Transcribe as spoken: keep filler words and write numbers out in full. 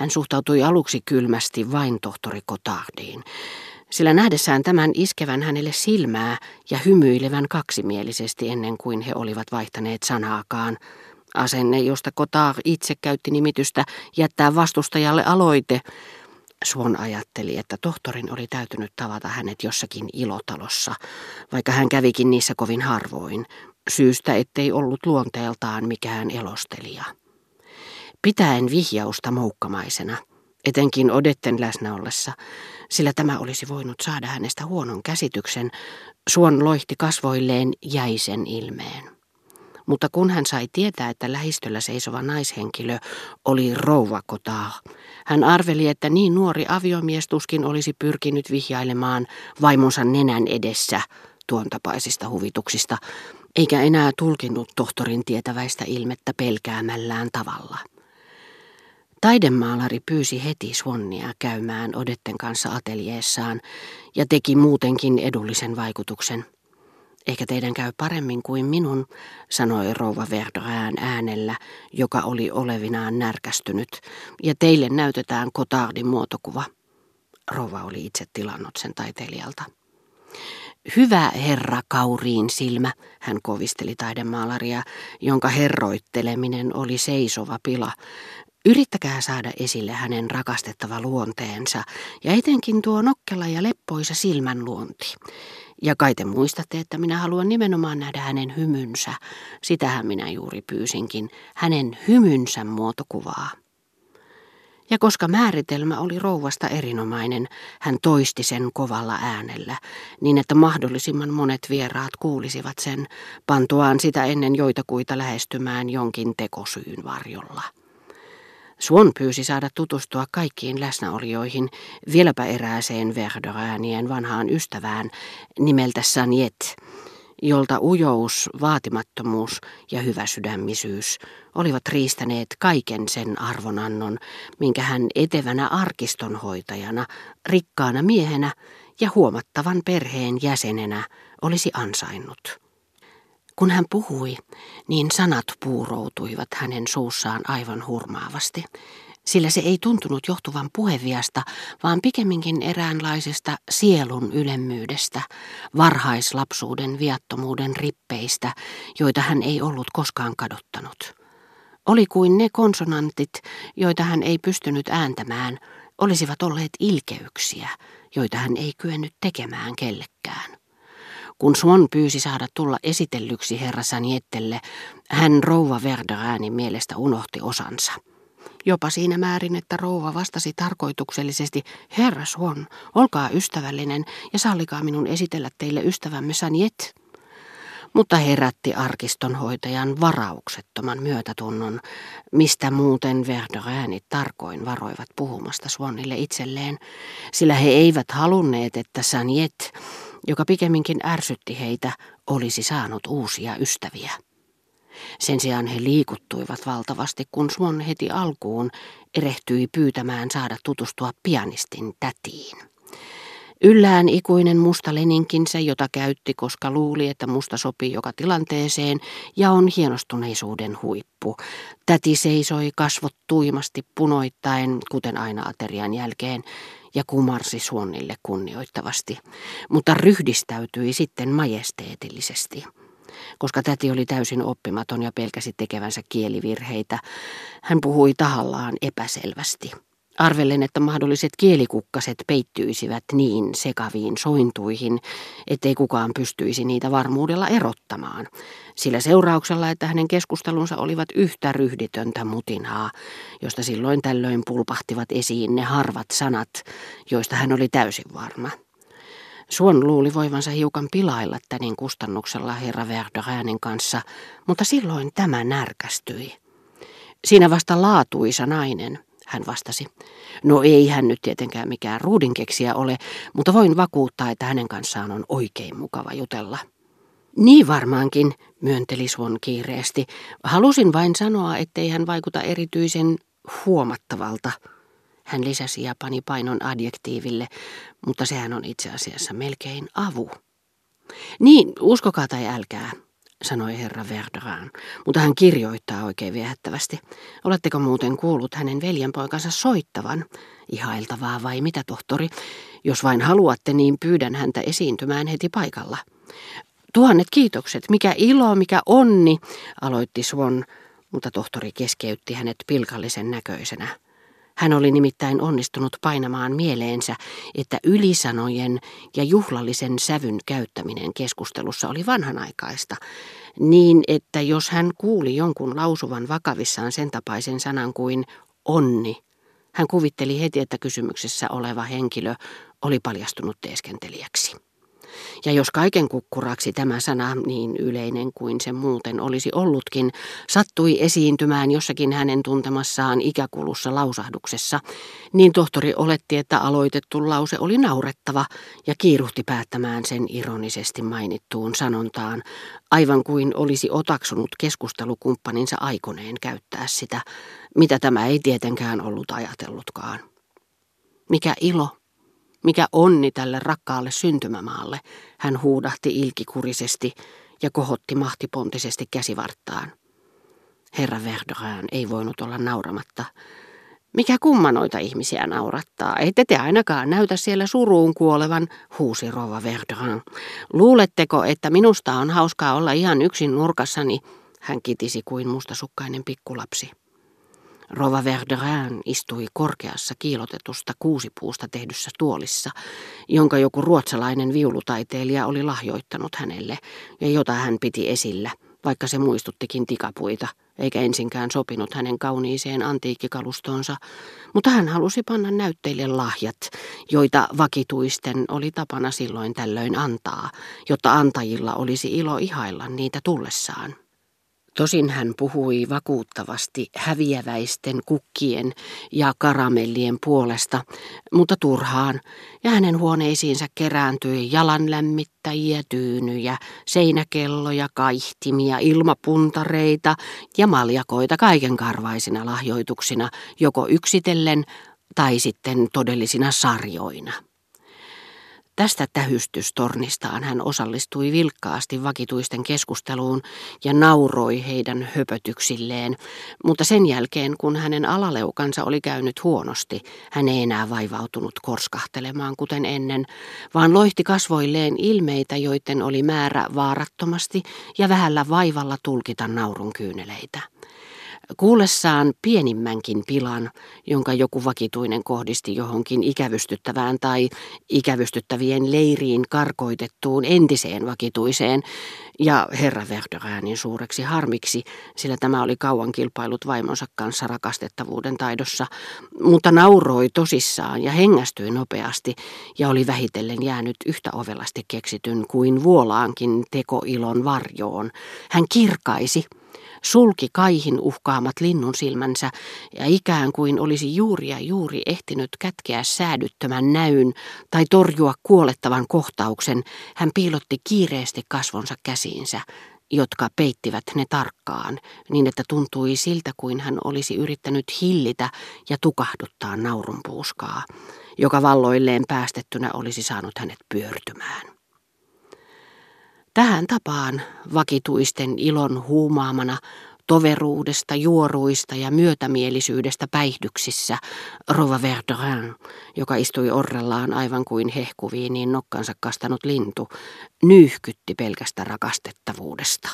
Hän suhtautui aluksi kylmästi vain tohtori Cottardiin, sillä nähdessään tämän iskevän hänelle silmää ja hymyilevän kaksimielisesti ennen kuin he olivat vaihtaneet sanaakaan. Asenne, josta Cottard itse käytti nimitystä jättää vastustajalle aloite. Swann ajatteli, että tohtorin oli täytynyt tavata hänet jossakin ilotalossa, vaikka hän kävikin niissä kovin harvoin, syystä ettei ollut luonteeltaan mikään elostelija. Pitäen vihjausta moukkamaisena, etenkin Odetten läsnä ollessa, sillä tämä olisi voinut saada hänestä huonon käsityksen, Swann loihti kasvoilleen jäisen ilmeen. Mutta kun hän sai tietää, että lähistöllä seisova naishenkilö oli rouva Cottard, hän arveli, että niin nuori aviomies tuskin olisi pyrkinyt vihjailemaan vaimonsa nenän edessä tuon tapaisista huvituksista, eikä enää tulkinnut tohtorin tietäväistä ilmettä pelkäämällään tavalla. Taidemaalari pyysi heti Swannia käymään Odetten kanssa ateljeessaan ja teki muutenkin edullisen vaikutuksen. Ehkä teidän käy paremmin kuin minun, sanoi rouva Verdran äänellä, joka oli olevinaan närkästynyt, ja teille näytetään Cottardin muotokuva. Rouva oli itse tilannut sen taiteilijalta. Hyvä herra kauriin silmä, hän kovisteli taidemaalaria, jonka herroitteleminen oli seisova pila. Yrittäkää saada esille hänen rakastettava luonteensa ja etenkin tuo nokkela ja leppoisa silmänluonti. Ja kai te muistatte, että minä haluan nimenomaan nähdä hänen hymynsä. Sitähän minä juuri pyysinkin, hänen hymynsä muotokuvaa. Ja koska määritelmä oli rouvasta erinomainen, hän toisti sen kovalla äänellä, niin että mahdollisimman monet vieraat kuulisivat sen, pantuaan sitä ennen joitakuita lähestymään jonkin tekosyyn varjolla. Swann pyysi saada tutustua kaikkiin läsnäolijoihin, vieläpä erääseen Verdurinien vanhaan ystävään nimeltä Saniette, jolta ujous, vaatimattomuus ja hyväsydämisyys olivat riistäneet kaiken sen arvonannon, minkä hän etevänä arkistonhoitajana, rikkaana miehenä ja huomattavan perheen jäsenenä olisi ansainnut. Kun hän puhui, niin sanat puuroutuivat hänen suussaan aivan hurmaavasti, sillä se ei tuntunut johtuvan puheviasta, vaan pikemminkin eräänlaisesta sielun ylemmyydestä, varhaislapsuuden viattomuuden rippeistä, joita hän ei ollut koskaan kadottanut. Oli kuin ne konsonantit, joita hän ei pystynyt ääntämään, olisivat olleet ilkeyksiä, joita hän ei kyennyt tekemään kellekään. Kun Swann pyysi saada tulla esitellyksi herra Saniettelle, hän rouva Verdurin mielestä unohti osansa. Jopa siinä määrin, että rouva vastasi tarkoituksellisesti, herra Swann, olkaa ystävällinen ja sallikaa minun esitellä teille ystävämme Saniette. Mutta herätti arkistonhoitajan varauksettoman myötätunnon, mistä muuten Verdurinit tarkoin varoivat puhumasta Swannille itselleen, sillä he eivät halunneet, että Saniette, joka pikemminkin ärsytti heitä, olisi saanut uusia ystäviä. Sen sijaan he liikuttuivat valtavasti, kun Swann heti alkuun erehtyi pyytämään saada tutustua pianistin tätiin. Yllään ikuinen musta leninkinsä, jota käytti, koska luuli, että musta sopii joka tilanteeseen ja on hienostuneisuuden huippu. Täti seisoi kasvot tuimasti punoittaen, kuten aina aterian jälkeen, ja kumarsi Swannille kunnioittavasti, mutta ryhdistäytyi sitten majesteetillisesti. Koska täti oli täysin oppimaton ja pelkäsi tekevänsä kielivirheitä, hän puhui tahallaan epäselvästi. Arvellen, että mahdolliset kielikukkaset peittyisivät niin sekaviin sointuihin, ettei kukaan pystyisi niitä varmuudella erottamaan, sillä seurauksella, että hänen keskustelunsa olivat yhtä ryhditöntä mutinaa, josta silloin tällöin pulpahtivat esiin ne harvat sanat, joista hän oli täysin varma. Swann luuli voivansa hiukan pilailla tänin kustannuksella herra Verdurinin kanssa, mutta silloin tämä närkästyi. Siinä vasta laatuisa nainen. Hän vastasi, no ei hän nyt tietenkään mikään ruudinkeksijä ole, mutta voin vakuuttaa, että hänen kanssaan on oikein mukava jutella. Niin varmaankin, myönteli Swann kiireesti. Halusin vain sanoa, ettei hän vaikuta erityisen huomattavalta. Hän lisäsi ja pani painon adjektiiville, mutta sehän on itse asiassa melkein avu. Niin, uskokaa tai älkää. sanoi herra Verdran, mutta hän kirjoittaa oikein viehättävästi. Oletteko muuten kuullut hänen veljenpoikansa soittavan? Ihailtavaa vai mitä, tohtori? Jos vain haluatte, niin pyydän häntä esiintymään heti paikalla. Tuhannet kiitokset, mikä ilo, mikä onni, aloitti Swann, mutta tohtori keskeytti hänet pilkallisen näköisenä. Hän oli nimittäin onnistunut painamaan mieleensä, että ylisanojen ja juhlallisen sävyn käyttäminen keskustelussa oli vanhanaikaista, niin että jos hän kuuli jonkun lausuvan vakavissaan sen tapaisen sanan kuin onni, hän kuvitteli heti, että kysymyksessä oleva henkilö oli paljastunut teeskentelijäksi. Ja jos kaiken kukkuraksi tämä sana, niin yleinen kuin se muuten olisi ollutkin, sattui esiintymään jossakin hänen tuntemassaan ikäkulussa lausahduksessa, niin tohtori oletti, että aloitettu lause oli naurettava ja kiiruhti päättämään sen ironisesti mainittuun sanontaan, aivan kuin olisi otaksunut keskustelukumppaninsa aikoneen käyttää sitä, mitä tämä ei tietenkään ollut ajatellutkaan. Mikä ilo! Mikä onni tälle rakkaalle syntymämaalle, hän huudahti ilkikurisesti ja kohotti mahtipontisesti käsivarttaan. Herra Verdurin ei voinut olla nauramatta. Mikä kumma noita ihmisiä naurattaa, ette te ainakaan näytä siellä suruun kuolevan, huusi rouva Verdurin. Luuletteko, että minusta on hauskaa olla ihan yksin nurkassani, hän kitisi kuin mustasukkainen pikkulapsi. Rouva Verdurin istui korkeassa kiilotetusta kuusipuusta tehdyssä tuolissa, jonka joku ruotsalainen viulutaiteilija oli lahjoittanut hänelle ja jota hän piti esillä, vaikka se muistuttikin tikapuita, eikä ensinkään sopinut hänen kauniiseen antiikkikalustonsa, mutta hän halusi panna näytteille lahjat, joita vakituisten oli tapana silloin tällöin antaa, jotta antajilla olisi ilo ihailla niitä tullessaan. Tosin hän puhui vakuuttavasti häviäväisten kukkien ja karamellien puolesta, mutta turhaan, ja hänen huoneisiinsa kerääntyi jalanlämmittäjiä, tyynyjä, seinäkelloja, kaihtimia, ilmapuntareita ja maljakoita kaikenkarvaisina lahjoituksina, joko yksitellen tai sitten todellisina sarjoina. Tästä tähystystornistaan hän osallistui vilkkaasti vakituisten keskusteluun ja nauroi heidän höpötyksilleen, mutta sen jälkeen, kun hänen alaleukansa oli käynyt huonosti, hän ei enää vaivautunut korskahtelemaan kuten ennen, vaan loihti kasvoilleen ilmeitä, joiden oli määrä vaarattomasti ja vähällä vaivalla tulkita naurun kyyneleitä. Kuullessaan pienimmänkin pilan, jonka joku vakituinen kohdisti johonkin ikävystyttävään tai ikävystyttävien leiriin karkoitettuun entiseen vakituiseen, ja herra Verdurinin suureksi harmiksi, sillä tämä oli kauan kilpailut vaimonsa kanssa rakastettavuuden taidossa, mutta nauroi tosissaan ja hengästyi nopeasti ja oli vähitellen jäänyt yhtä ovelasti keksityn kuin vuolaankin tekoilon varjoon. Hän kirkaisi. Sulki kaihin uhkaamat linnun silmänsä ja ikään kuin olisi juuri ja juuri ehtinyt kätkeä säädyttömän näyn tai torjua kuolettavan kohtauksen, hän piilotti kiireesti kasvonsa käsiinsä, jotka peittivät ne tarkkaan, niin että tuntui siltä kuin hän olisi yrittänyt hillitä ja tukahduttaa naurunpuuskaa, joka valloilleen päästettynä olisi saanut hänet pyörtymään. Tähän tapaan vakituisten ilon huumaamana, toveruudesta, juoruista ja myötämielisyydestä päihdyksissä, rouva Verdurin, joka istui orrellaan aivan kuin hehkuviiniin nokkansa kastanut lintu, nyyhkytti pelkästä rakastettavuudesta.